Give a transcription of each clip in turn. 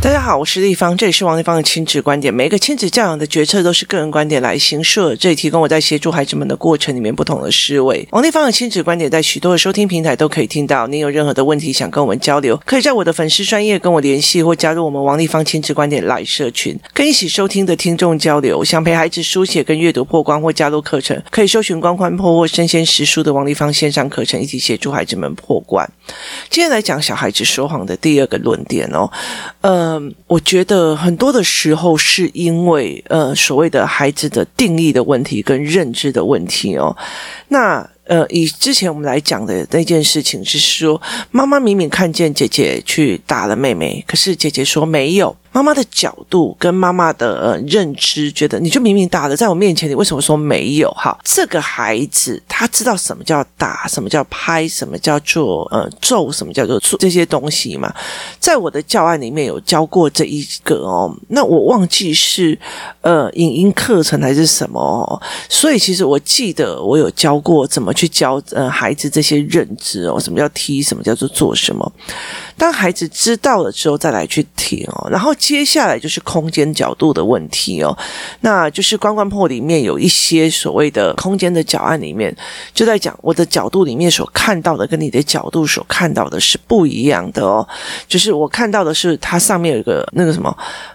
大家好，我是立方，这里是王立方的亲子观点。每一个亲子教养的决策都是个人观点来形设，这里提供我在协助孩子们的过程里面不同的思维。王立方的亲子观点在许多的收听平台都可以听到，您有任何的问题想跟我们交流，可以在我的粉丝专页跟我联系，或加入我们王立方亲子观点 LINE 社群，跟一起收听的听众交流。想陪孩子书写跟阅读破关或加入课程，可以搜寻关关破或身先实书的王立方线上课程，一起协助孩子们破关。今天来讲小孩子说谎的第二个论点哦，我觉得很多的时候是因为所谓的孩子的定义的问题跟认知的问题哦。那以之前我们来讲的那件事情是说，妈妈明明看见姐姐去打了妹妹，可是姐姐说没有。妈妈的角度跟妈妈的认知觉得，你就明明打了，在我面前你为什么说没有？好，这个孩子他知道什么叫打，什么叫拍，什么叫做揍，什么叫做这些东西嘛。在我的教案里面有教过这一个哦，那我忘记是影音课程还是什么哦，所以其实我记得我有教过怎么去教孩子这些认知哦，什么叫踢，什么叫做做什么。当孩子知道了之后再来去踢哦，然后接下来就是空间角度的问题哦，那就是关关破里面有一些所谓的空间的教案里面就在讲，我的角度里面所看到的跟你的角度所看到的是不一样的哦。就是我看到的是它上面有一个那个什么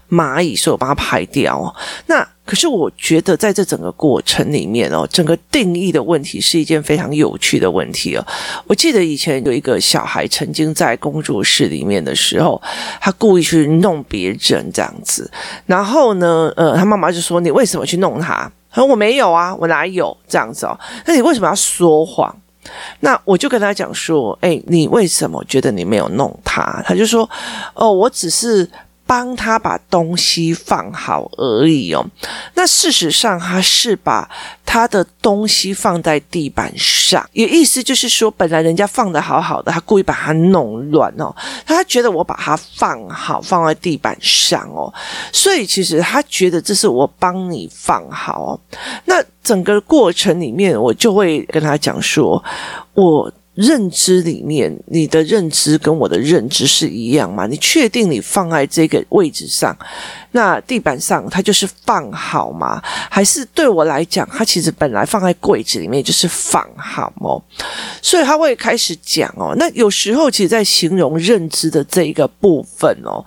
蚂蚁，所以我把它排掉哦。那可是我觉得在这整个过程里面哦，整个定义的问题是一件非常有趣的问题哦。我记得以前有一个小孩曾经在工作室里面的时候，他故意去弄别人这样子，然后呢他妈妈就说，你为什么去弄他？他说我没有啊，我哪有这样子哦。那你为什么要说谎？那我就跟他讲说，你为什么觉得你没有弄他？他就说我只是帮他把东西放好而已哦。那事实上他是把他的东西放在地板上，也意思就是说，本来人家放得好好的，他故意把它弄乱哦。他觉得我把它放好，放在地板上哦，所以其实他觉得这是我帮你放好哦。那整个过程里面，我就会跟他讲说，我认知里面，你的认知跟我的认知是一样嘛？你确定你放在这个位置上，那地板上它就是放好吗？还是对我来讲，它其实本来放在柜子里面就是放好哦。所以他会开始讲哦。那有时候其实在形容认知的这一个部分哦，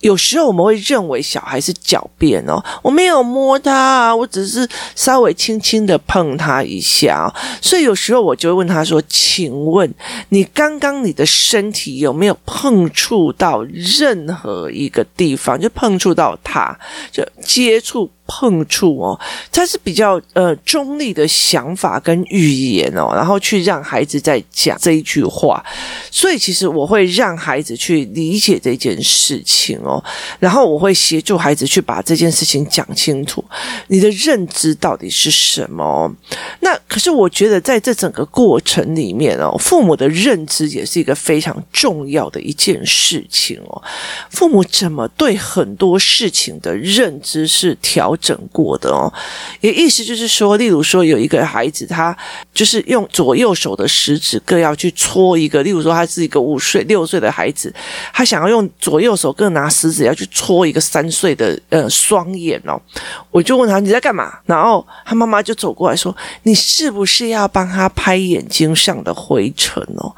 有时候我们会认为小孩是狡辩哦，我没有摸他啊，我只是稍微轻轻的碰他一下哦。所以有时候我就会问他说，请问你刚刚你的身体有没有碰触到任何一个地方？就碰触到它，就接触碰触哦，它是比较中立的想法跟语言哦，然后去让孩子在讲这一句话。所以其实我会让孩子去理解这件事情哦，然后我会协助孩子去把这件事情讲清楚，你的认知到底是什么哦。那可是我觉得在这整个过程里面哦，父母的认知也是一个非常重要的一件事情哦。父母怎么对很多事情的认知是调整过的哦，也意思就是说，例如说有一个孩子，他就是用左右手的食指各要去戳一个，例如说他是一个5岁6岁的孩子，他想要用左右手各拿食指要去戳一个3岁的双眼哦。我就问他，你在干嘛？然后他妈妈就走过来说，你是不是要帮他拍眼睛上的灰尘哦？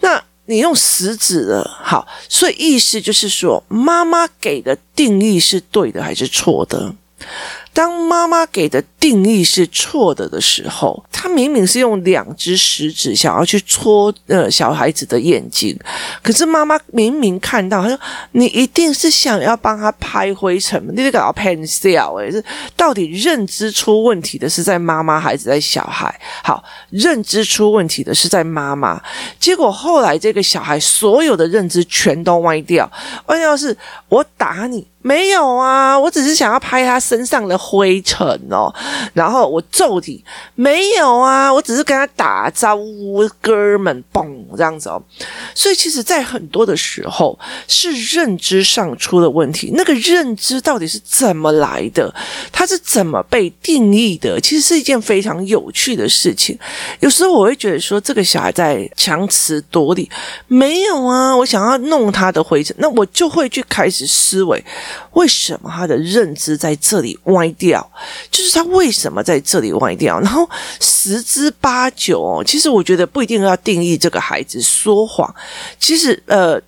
那你用食指了，好，所以意思就是说，妈妈给的定义是对的还是错的？当妈妈给的定义是错的的时候，她明明是用2只食指想要去戳小孩子的眼睛，可是妈妈明明看到，她说你一定是想要帮她拍灰尘，你这个要骗笑是到底认知出问题的是在妈妈还是在小孩？好，认知出问题的是在妈妈，结果后来这个小孩所有的认知全都歪掉，是我打你。没有啊，我只是想要拍他身上的灰尘哦。然后我揍你，没有啊，我只是跟他打招呼，哥们，嘣这样子哦。所以其实在很多的时候是认知上出了问题，那个认知到底是怎么来的，它是怎么被定义的，其实是一件非常有趣的事情。有时候我会觉得说这个小孩在强词夺理，没有啊，我想要弄他的灰尘，那我就会去开始思维为什么他的认知在这里歪掉，就是他为什么在这里歪掉。然后十之八九哦，其实我觉得不一定要定义这个孩子说谎，其实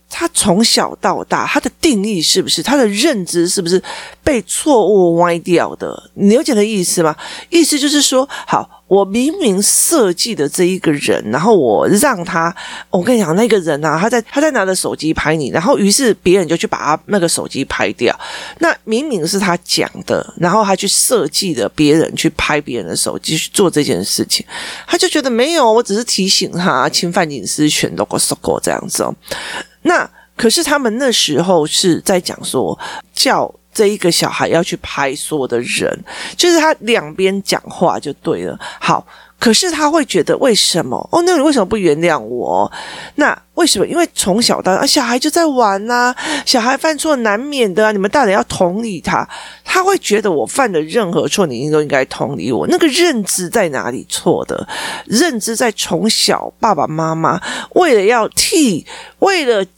他从小到大他的定义是不是，他的认知是不是被错误歪掉的，你了解的意思吗？意思就是说，好，我明明设计的这一个人，然后我让他，我跟你讲那个人啊，他在拿着手机拍你，然后于是别人就去把他那个手机拍掉，那明明是他讲的，然后他去设计的别人去拍别人的手机去做这件事情，他就觉得没有，我只是提醒他侵犯隐私权这样子哦。那可是他们那时候是在讲说叫这一个小孩要去拍所有的人，就是他两边讲话就对了。好，可是他会觉得为什么哦，那你为什么不原谅我？那为什么？因为从小到大小孩就在玩啊，小孩犯错难免的啊，你们大人要同理他。他会觉得我犯的任何错你都应该同理我，那个认知在哪里错的？认知在从小爸爸妈妈为了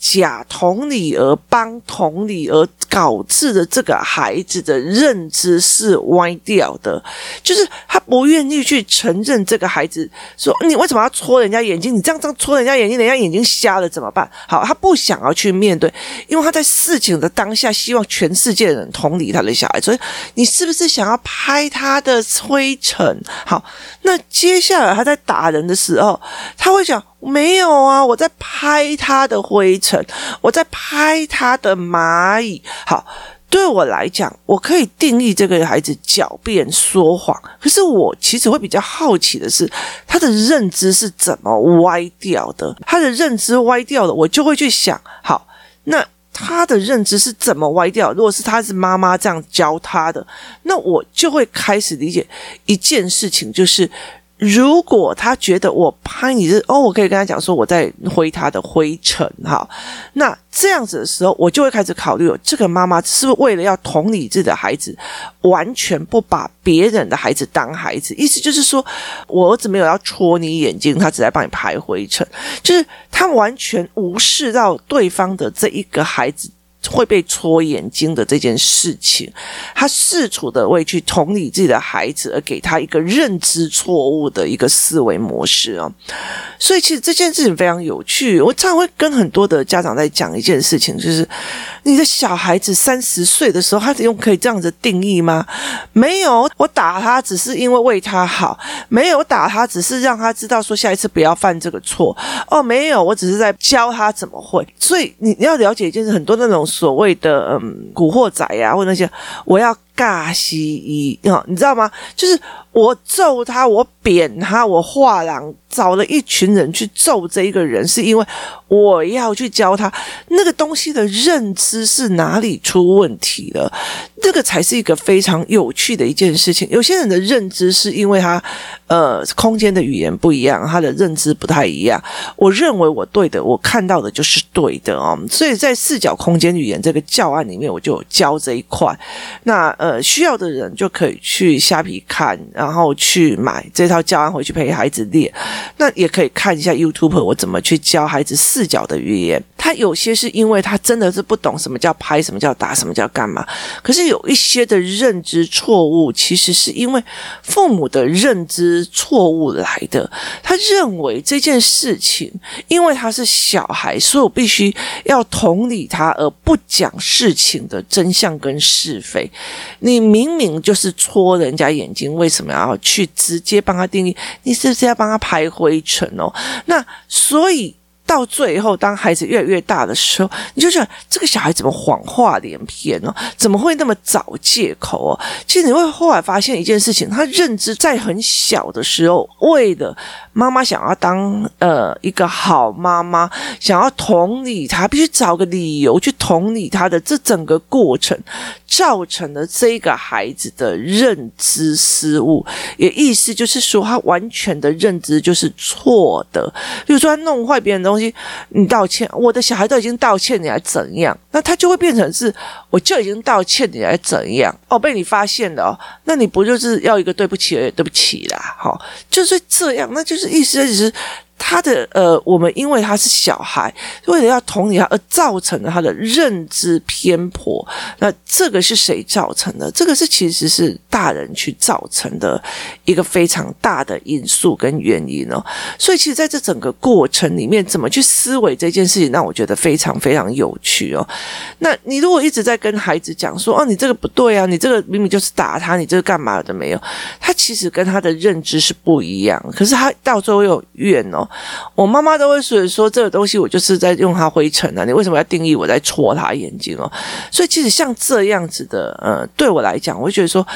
假同理而帮同理而导致的这个孩子的认知是歪掉的，就是他不愿意去承认这个孩子说你为什么要戳人家眼睛，你这样戳人家眼睛，人家眼睛瞎了怎么办？好，他不想要去面对，因为他在事情的当下希望全世界的人同理他的小孩，所以你是不是想要拍他的灰尘？好，那接下来他在打人的时候，他会讲没有啊，我在拍他的灰尘，我在拍他的蚂蚁。好，对我来讲，我可以定义这个孩子狡辩说谎，可是我其实会比较好奇的是，他的认知是怎么歪掉的？他的认知歪掉了，我就会去想，好，那他的认知是怎么歪掉？如果是他是妈妈这样教他的，那我就会开始理解一件事情，就是如果他觉得我拍你是我可以跟他讲说我在挥他的灰尘，好，那这样子的时候我就会开始考虑这个妈妈是不是为了要同理自己的孩子，完全不把别人的孩子当孩子。意思就是说我儿子没有要戳你眼睛，他只在帮你拍灰尘，就是他完全无视到对方的这一个孩子会被戳眼睛的这件事情，他试图的为去同理自己的孩子而给他一个认知错误的一个思维模式哦。所以其实这件事情非常有趣，我常常会跟很多的家长在讲一件事情，就是你的小孩子30岁的时候，他用可以这样子定义吗？没有，我打他只是因为为他好，没有，我打他只是让他知道说下一次不要犯这个错，没有，我只是在教他怎么会。所以你要了解一件事，很多那种所谓的古惑仔啊，或那些我要尬西医，你知道吗？就是我揍他，我扁他，我画廊找了一群人去揍这一个人，是因为我要去教他，那个东西的认知是哪里出问题了？这个才是一个非常有趣的一件事情。有些人的认知是因为他空间的语言不一样，他的认知不太一样，我认为我对的，我看到的就是对的哦。所以在视角空间语言这个教案里面，我就有教这一块。那需要的人就可以去虾皮看，然后去买这套教案回去陪孩子练。那也可以看一下 YouTube 我怎么去教孩子视角的语言。他有些是因为他真的是不懂什么叫拍，什么叫打，什么叫干嘛。可是有一些的认知错误，其实是因为父母的认知错误来的。他认为这件事情，因为他是小孩，所以我必须要同理他，而不讲事情的真相跟是非。你明明就是戳人家眼睛，为什么要去直接帮他定义？你是不是要帮他拍灰尘哦？那所以到最后当孩子越来越大的时候，你就想这个小孩怎么谎话连篇哦，怎么会那么找借口哦。其实你会后来发现一件事情，他认知在很小的时候，为了妈妈想要当一个好妈妈，想要同理他，必须找个理由去同理他的这整个过程，造成了这个孩子的认知失误。也意思就是说他完全的认知就是错的。比如说他弄坏别人的东西，你道歉，我的小孩都已经道歉，你还怎样？那他就会变成是，我就已经道歉，你还怎样？哦，被你发现了哦，那你不就是要一个对不起而已，对不起啦，齁，就是这样。那就是意思就是他的我们因为他是小孩，为了要同理他而造成了他的认知偏颇。那这个是谁造成的？这个是其实是大人去造成的一个非常大的因素跟原因哦。所以其实在这整个过程里面，怎么去思维这件事情，让我觉得非常非常有趣哦。那你如果一直在跟孩子讲说哦，你这个不对啊，你这个明明就是打他，你这个干嘛的没有？他其实跟他的认知是不一样，可是他到最后又有怨哦。我妈妈都会说这个东西我就是在用它灰尘啊，你为什么要定义我在戳她眼睛哦？所以其实像这样子的对我来讲，我会觉得说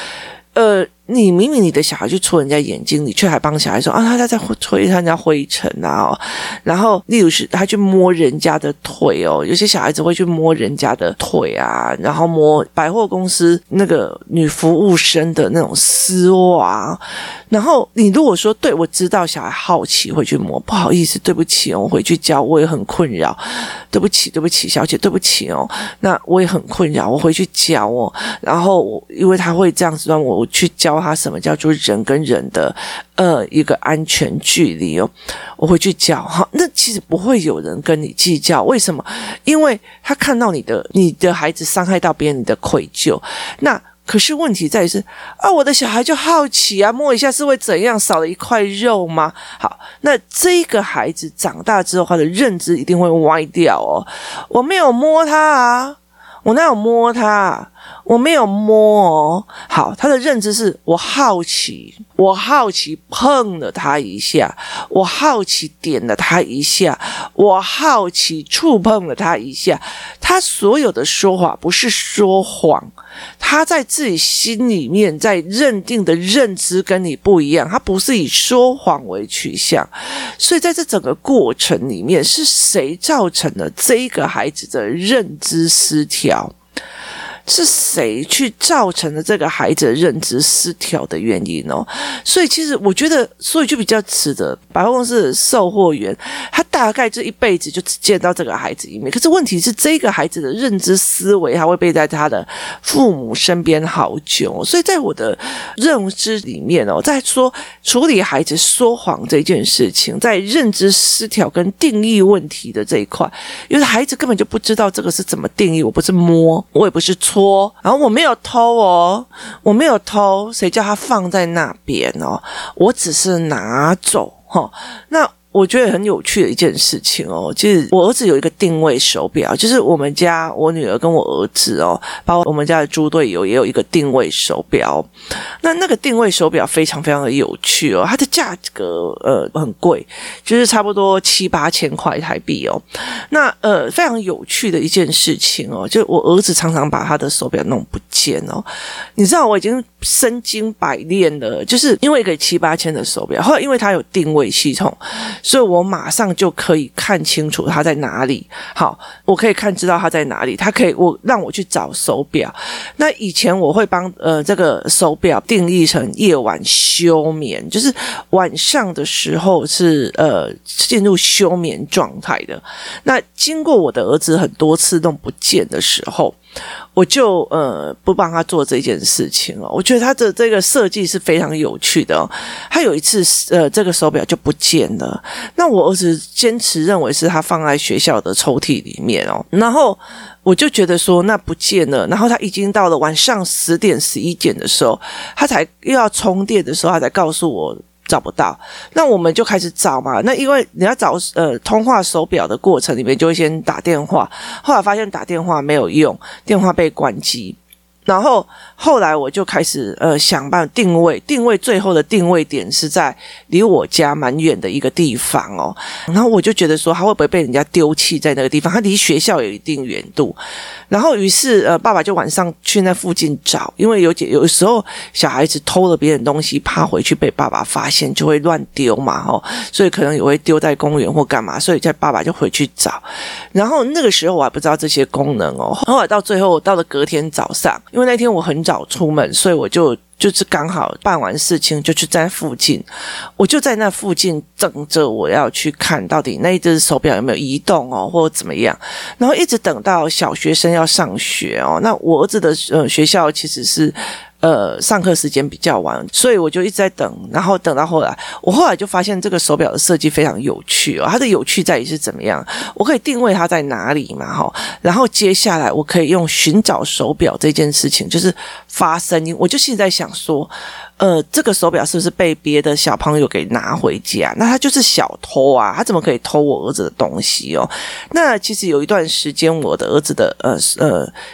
你明明你的小孩去戳人家眼睛，你却还帮小孩说啊，他在戳人家灰尘啊哦。然后例如是他去摸人家的腿哦，有些小孩子会去摸人家的腿啊，然后摸百货公司那个女服务生的那种丝袜。然后你如果说对，我知道小孩好奇会去摸，不好意思，对不起哦，我回去教，我也很困扰，对不起对不起小姐，对不起哦，那我也很困扰，我回去教哦。然后我因为他会这样子让我去教他什么叫做人跟人的一个安全距离哦，我回去教哈。那其实不会有人跟你计较，为什么？因为他看到你的孩子伤害到别人，你的愧疚。那可是问题在于是啊，我的小孩就好奇啊，摸一下是会怎样？少了一块肉吗？好，那这个孩子长大之后，他的认知一定会歪掉哦。我没有摸他啊，我哪有摸他啊？我没有摸哦。好，他的认知是我好奇碰了他一下，我好奇点了他一下，我好奇触碰了他一下。他所有的说法不是说谎，他在自己心里面在认定的认知跟你不一样，他不是以说谎为取向。所以在这整个过程里面，是谁造成了这一个孩子的认知失调？是谁去造成了这个孩子的认知失调的原因哦？所以其实我觉得，所以就比较值得百货公司的售货员，他大概这一辈子就只见到这个孩子一面。可是问题是，这个孩子的认知思维，他会被在他的父母身边好久哦。所以在我的认知里面哦，在说处理孩子说谎这件事情，在认知失调跟定义问题的这一块，因为孩子根本就不知道这个是怎么定义。我不是摸，我也不是错，然后我没有偷哦，我没有偷，谁叫他放在那边哦？我只是拿走齁。那我觉得很有趣的一件事情哦，就是我儿子有一个定位手表，就是我们家我女儿跟我儿子哦，包括我们家的猪队友也有一个定位手表。那个定位手表非常非常的有趣哦，它的价格很贵，就是差不多7-8千块台币哦。那非常有趣的一件事情哦，就是我儿子常常把他的手表弄不见哦。你知道我已经身经百炼了，就是因为一个7-8千的手表，后来因为它有定位系统，所以我马上就可以看清楚他在哪里。好，我可以知道他在哪里，他可以让我去找手表。那以前我会帮这个手表定义成夜晚休眠，就是晚上的时候是进入休眠状态的。那经过我的儿子很多次弄不见的时候，我就不帮他做这件事情哦。我觉得他的这个设计是非常有趣的哦。他有一次这个手表就不见了，那我儿子坚持认为是他放在学校的抽屉里面哦。然后我就觉得说那不见了，然后他已经到了晚上10点11点的时候，他才又要充电的时候，他才告诉我找不到。那我们就开始找嘛，那因为你要找通话手表的过程里面，就会先打电话，后来发现打电话没有用，电话被关机。然后后来我就开始想办法定位，最后的定位点是在离我家蛮远的一个地方哦。然后我就觉得说他会不会被人家丢弃在那个地方，他离学校有一定远度。然后于是爸爸就晚上去那附近找，因为有时候小孩子偷了别人东西，怕回去被爸爸发现就会乱丢嘛哦，所以可能也会丢在公园或干嘛，所以爸爸就回去找。然后那个时候我还不知道这些功能哦，后来到最后到了隔天早上，因为那天我很早出门，所以我就是刚好办完事情就去在附近，我就在那附近等着我要去看到底那一只手表有没有移动哦，或怎么样。然后一直等到小学生要上学哦，那我儿子的学校其实是上课时间比较晚，所以我就一直在等，然后等到后来，我后来就发现这个手表的设计非常有趣哦，它的有趣在于是怎么样，我可以定位它在哪里嘛齁，然后接下来我可以用寻找手表这件事情，就是发声音，我就现在想说这个手表是不是被别的小朋友给拿回家？那他就是小偷啊，他怎么可以偷我儿子的东西哦？那其实有一段时间，我的儿子的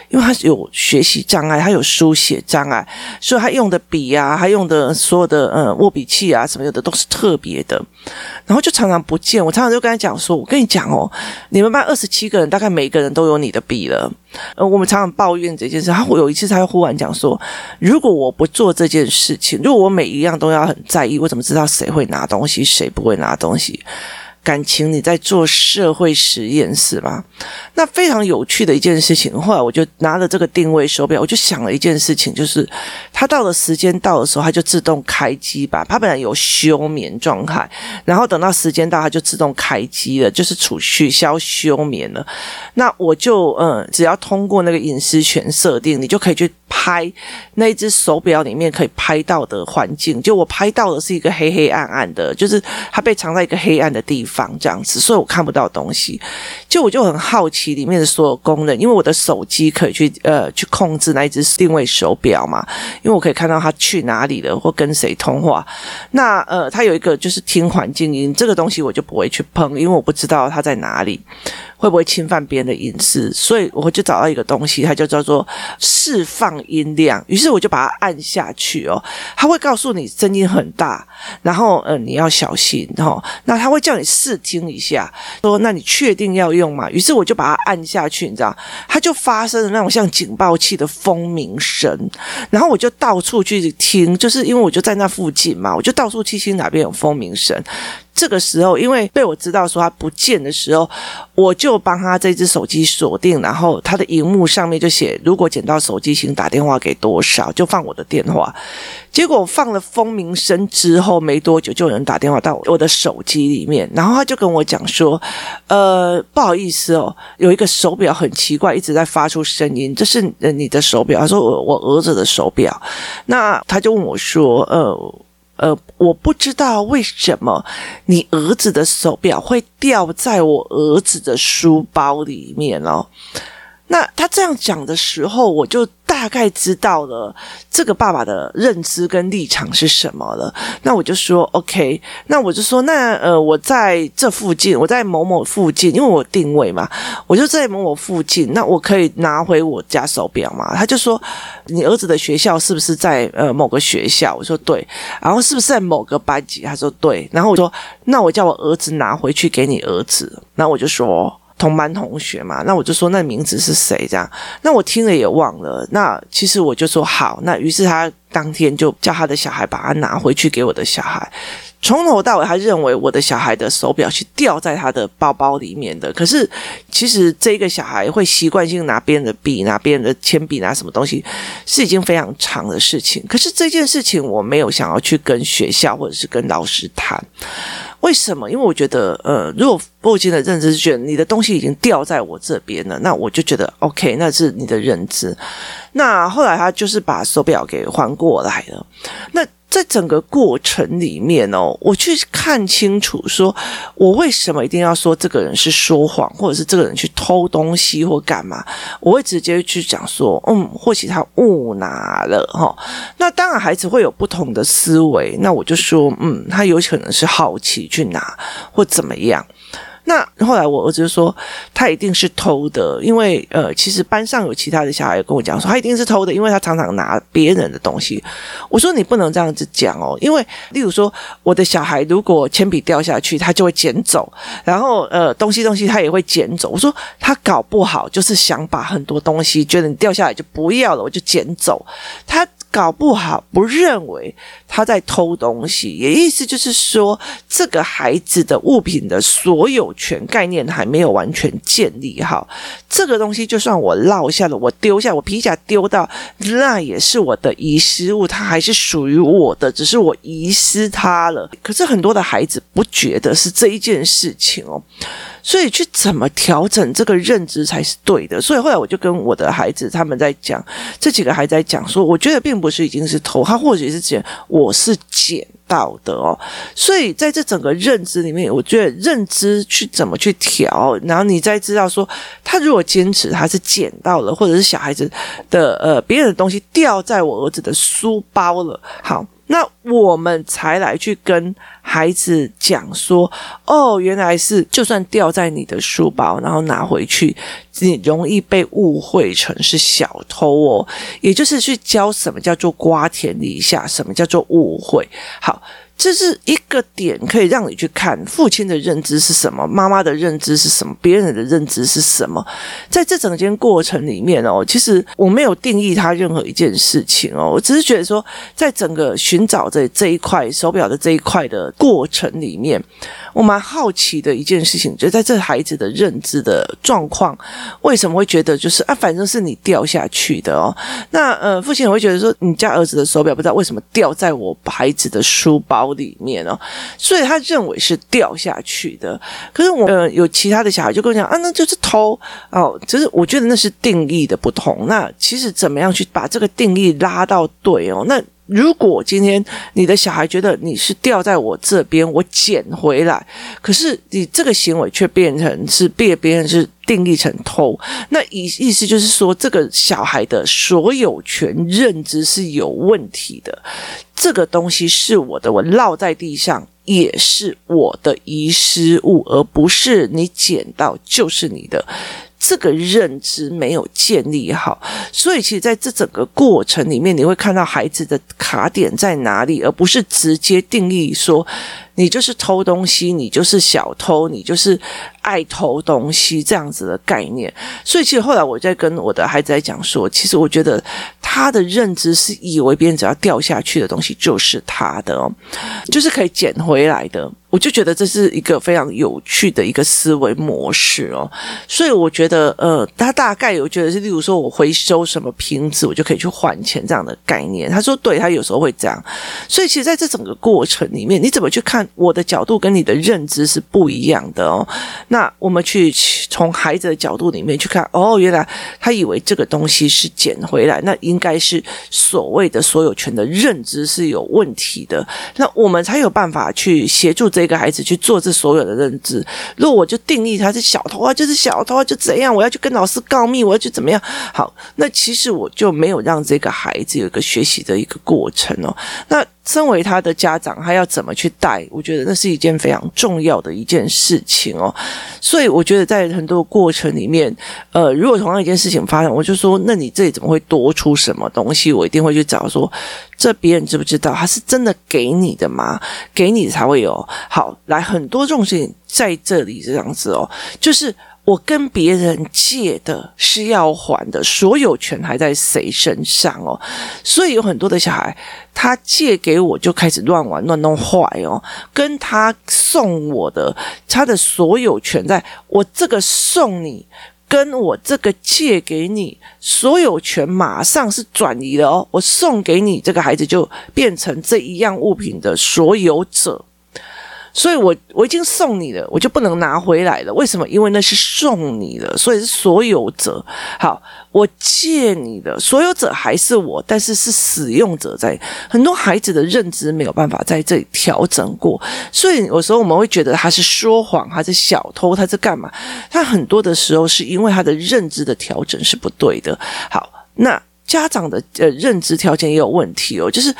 因为他有学习障碍，他有书写障碍，所以他用的笔啊，他用的所有的握笔器啊什么的都是特别的，然后就常常不见。我常常就跟他讲说，我跟你讲哦，你们班27个人，大概每个人都有你的笔了。我们常常抱怨这件事，他有一次他忽然讲说，如果我不做这件事情，如果我每一样都要很在意，我怎么知道谁会拿东西谁不会拿东西？感情你在做社会实验是吗？那非常有趣的一件事情，后来我就拿了这个定位手表，我就想了一件事情，就是它到了时间到的时候它就自动开机吧，它本来有休眠状态，然后等到时间到它就自动开机了，就是取消休眠了。那我就只要通过那个隐私权设定，你就可以去拍那一只手表里面可以拍到的环境，就我拍到的是一个黑黑暗暗的，就是它被藏在一个黑暗的地方这样子，所以我看不到东西。就我就很好奇里面的所有功能，因为我的手机可以去控制那一只定位手表嘛，因为我可以看到它去哪里了或跟谁通话。那它有一个就是听环境音，这个东西我就不会去碰，因为我不知道它在哪里，会不会侵犯别人的隐私，所以我就找到一个东西，它就叫做释放音量。于是我就把它按下去哦，它会告诉你声音很大，然后你要小心哦。那它会叫你试听一下，说那你确定要用吗？于是我就把它按下去，你知道，它就发生了那种像警报器的蜂鸣声。然后我就到处去听，就是因为我就在那附近嘛，我就到处去听哪边有蜂鸣声。这个时候因为被我知道说他不见的时候，我就帮他这只手机锁定，然后他的荧幕上面就写如果捡到手机请打电话给多少，就放我的电话。结果放了蜂鸣声之后没多久就有人打电话到我的手机里面，然后他就跟我讲说不好意思哦，有一个手表很奇怪一直在发出声音，这是你的手表？他说我儿子的手表。那他就问我说我不知道为什么你儿子的手表会掉在我儿子的书包里面哦。那他这样讲的时候，我就大概知道了这个爸爸的认知跟立场是什么了。那我就说 OK， 那我就说那我在这附近，我在某某附近，因为我定位嘛，我就在某某附近，那我可以拿回我家手表嘛？他就说你儿子的学校是不是在某个学校？我说对。然后是不是在某个班级？他说对。然后我说那我叫我儿子拿回去给你儿子。然后我就说同班同学嘛，那我就说那名字是谁这样，那我听了也忘了，那其实我就说好，那于是他当天就叫他的小孩把他拿回去给我的小孩。从头到尾他认为我的小孩的手表是掉在他的包包里面的，可是其实这个小孩会习惯性拿别人的笔拿别人的铅笔拿什么东西是已经非常长的事情，可是这件事情我没有想要去跟学校或者是跟老师谈。为什么？因为我觉得如果父亲的认知是觉得你的东西已经掉在我这边了，那我就觉得 OK， 那是你的认知。那后来他就是把手表给还过来了。那在整个过程里面哦，我去看清楚说我为什么一定要说这个人是说谎或者是这个人去偷东西或干嘛，我会直接去讲说或许他误拿了齁。那当然孩子会有不同的思维，那我就说他有可能是好奇去拿或怎么样。那后来我儿子就说他一定是偷的，因为其实班上有其他的小孩跟我讲说他一定是偷的，因为他常常拿别人的东西。我说你不能这样子讲哦，因为例如说我的小孩如果铅笔掉下去他就会捡走，然后东西他也会捡走。我说他搞不好就是想把很多东西觉得你掉下来就不要了我就捡走，他搞不好不认为他在偷东西。也意思就是说这个孩子的物品的所有权概念还没有完全建立好，这个东西就算我落下了我丢下我皮夹丢到那也是我的遗失物，它还是属于我的，只是我遗失它了。可是很多的孩子不觉得是这一件事情哦，所以去怎么调整这个认知才是对的。所以后来我就跟我的孩子他们在讲，这几个孩子在讲说我觉得并不是已经是偷，他或许是捡，我是捡到的哦。所以在这整个认知里面，我觉得认知去怎么去调，然后你再知道说他如果坚持他是捡到了，或者是小孩子的别人的东西掉在我儿子的书包了，好，那我们才来去跟孩子讲说哦，原来是就算掉在你的书包然后拿回去你容易被误会成是小偷哦，也就是去教什么叫做瓜田李下，什么叫做误会。好，这是一个点可以让你去看父亲的认知是什么，妈妈的认知是什么，别人的认知是什么。在这整件过程里面哦，其实我没有定义他任何一件事情哦，我只是觉得说在整个寻找这一块手表的这一块的过程里面，我蛮好奇的一件事情就是在这孩子的认知的状况为什么会觉得就是反正是你掉下去的哦。那父亲也会觉得说你家儿子的手表不知道为什么掉在我孩子的书包里面哦，所以他认为是掉下去的。可是我有其他的小孩就跟我讲啊，那就是偷哦，就是我觉得那是定义的不同。那其实怎么样去把这个定义拉到对哦？那如果今天你的小孩觉得你是掉在我这边，我捡回来，可是你这个行为却变成是被别人是定义成偷，那意思就是说这个小孩的所有权认知是有问题的。这个东西是我的，我落在地上也是我的遗失物，而不是你捡到就是你的。这个认知没有建立好，所以其实在这整个过程里面你会看到孩子的卡点在哪里，而不是直接定义说你就是偷东西，你就是小偷，你就是爱偷东西这样子的概念。所以其实后来我在跟我的孩子在讲说，其实我觉得他的认知是以为别人只要掉下去的东西就是他的哦，就是可以捡回来的。我就觉得这是一个非常有趣的一个思维模式哦。所以我觉得他大概有觉得是例如说我回收什么瓶子我就可以去换钱这样的概念，他说对，他有时候会这样。所以其实在这整个过程里面你怎么去看，我的角度跟你的认知是不一样的哦。那我们去从孩子的角度里面去看，哦，原来他以为这个东西是捡回来，那应该是所谓的所有权的认知是有问题的。那我们才有办法去协助这个孩子去做这所有的认知。如果我就定义他是小偷啊，就是小偷啊，就怎样，我要去跟老师告密，我要去怎么样，好，那其实我就没有让这个孩子有一个学习的一个过程哦。那身为他的家长他要怎么去带，我觉得那是一件非常重要的一件事情哦。所以我觉得在很多过程里面如果同样一件事情发生，我就说那你这里怎么会多出什么东西，我一定会去找说这别人知不知道他是真的给你的吗，给你才会有。好，来，很多这种事情在这里这样子哦，就是我跟别人借的是要还的，所有权还在谁身上哦。所以有很多的小孩他借给我就开始乱玩乱弄坏哦，跟他送我的他的所有权在我这个送你跟我这个借给你，所有权马上是转移的哦。我送给你这个孩子就变成这一样物品的所有者，所以我已经送你了，我就不能拿回来了。为什么？因为那是送你的，所以是所有者。好，我借你的，所有者还是我，但是是使用者在。很多孩子的认知没有办法在这里调整过，所以有时候我们会觉得他是说谎，他是小偷，他是干嘛？他很多的时候是因为他的认知的调整是不对的。好，那家长的认知条件也有问题哦，就是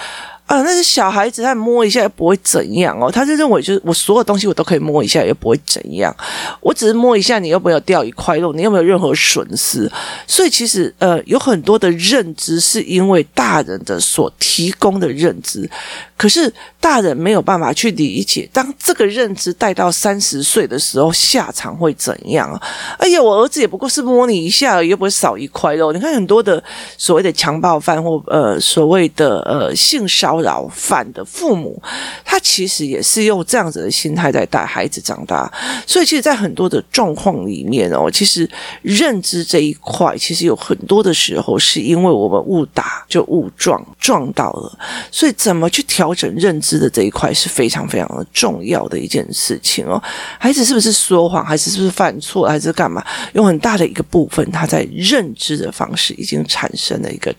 啊，那是小孩子，他摸一下也不会怎样哦。他就认为就是我所有东西我都可以摸一下，也不会怎样。我只是摸一下，你又没有掉一块肉，你又没有任何损失。所以其实有很多的认知是因为大人的所提供的认知，可是大人没有办法去理解，当这个认知带到30岁的时候，下场会怎样啊？哎呀，我儿子也不过是摸你一下而已，又不会少一块肉。你看很多的所谓的强暴犯或所谓的性骚扰犯的父母，他其实也是用这样子的心态在带孩子长大，所以其实在很多的状况里面哦，其实认知这一块其实有很多的时候是因为我们误打就误撞到了，所以怎么去调整认知的这一块是非常非常的重要的一件事情哦。孩子是不是说谎，孩子是不是犯错，孩子干嘛，有很大的一个部分他在认知的方式已经产生了一个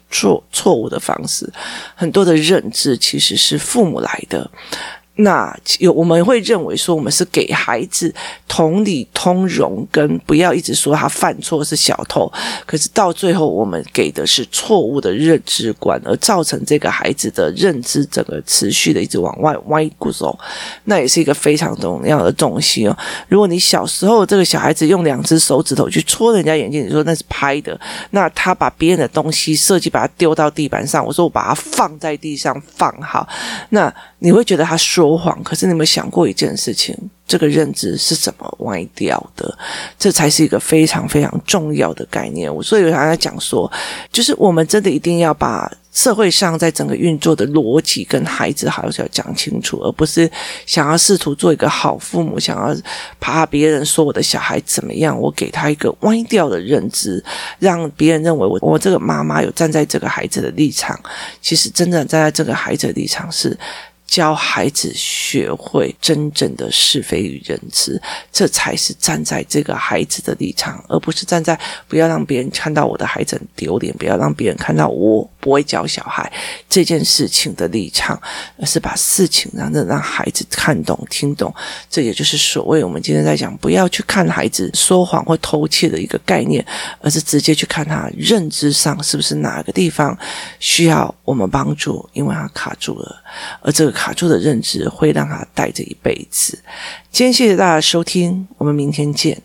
错误的方式，很多的认知其实是父母来的。那我们会认为说我们是给孩子同理通融，跟不要一直说他犯错是小偷，可是到最后我们给的是错误的认知观，而造成这个孩子的认知整个持续的一直往外歪走，那也是一个非常重要的东西哦。如果你小时候这个小孩子用2只手指头去戳人家眼睛，你说那是拍的，那他把别人的东西设计把它丢到地板上，我说我把它放在地上放好，那你会觉得他说谎，可是你有没有想过一件事情，这个认知是怎么歪掉的？这才是一个非常非常重要的概念。所以我常常讲说，就是我们真的一定要把社会上在整个运作的逻辑跟孩子还是要讲清楚，而不是想要试图做一个好父母，想要怕别人说我的小孩怎么样，我给他一个歪掉的认知，让别人认为我这个妈妈有站在这个孩子的立场。其实真正站在这个孩子的立场是教孩子学会真正的是非与认知，这才是站在这个孩子的立场，而不是站在不要让别人看到我的孩子很丢脸，不要让别人看到我不会教小孩这件事情的立场，而是把事情让孩子看懂听懂。这也就是所谓我们今天在讲不要去看孩子说谎或偷窃的一个概念，而是直接去看他认知上是不是哪个地方需要我们帮助，因为他卡住了，而这个卡住的认知会让他带着一辈子。今天谢谢大家收听，我们明天见。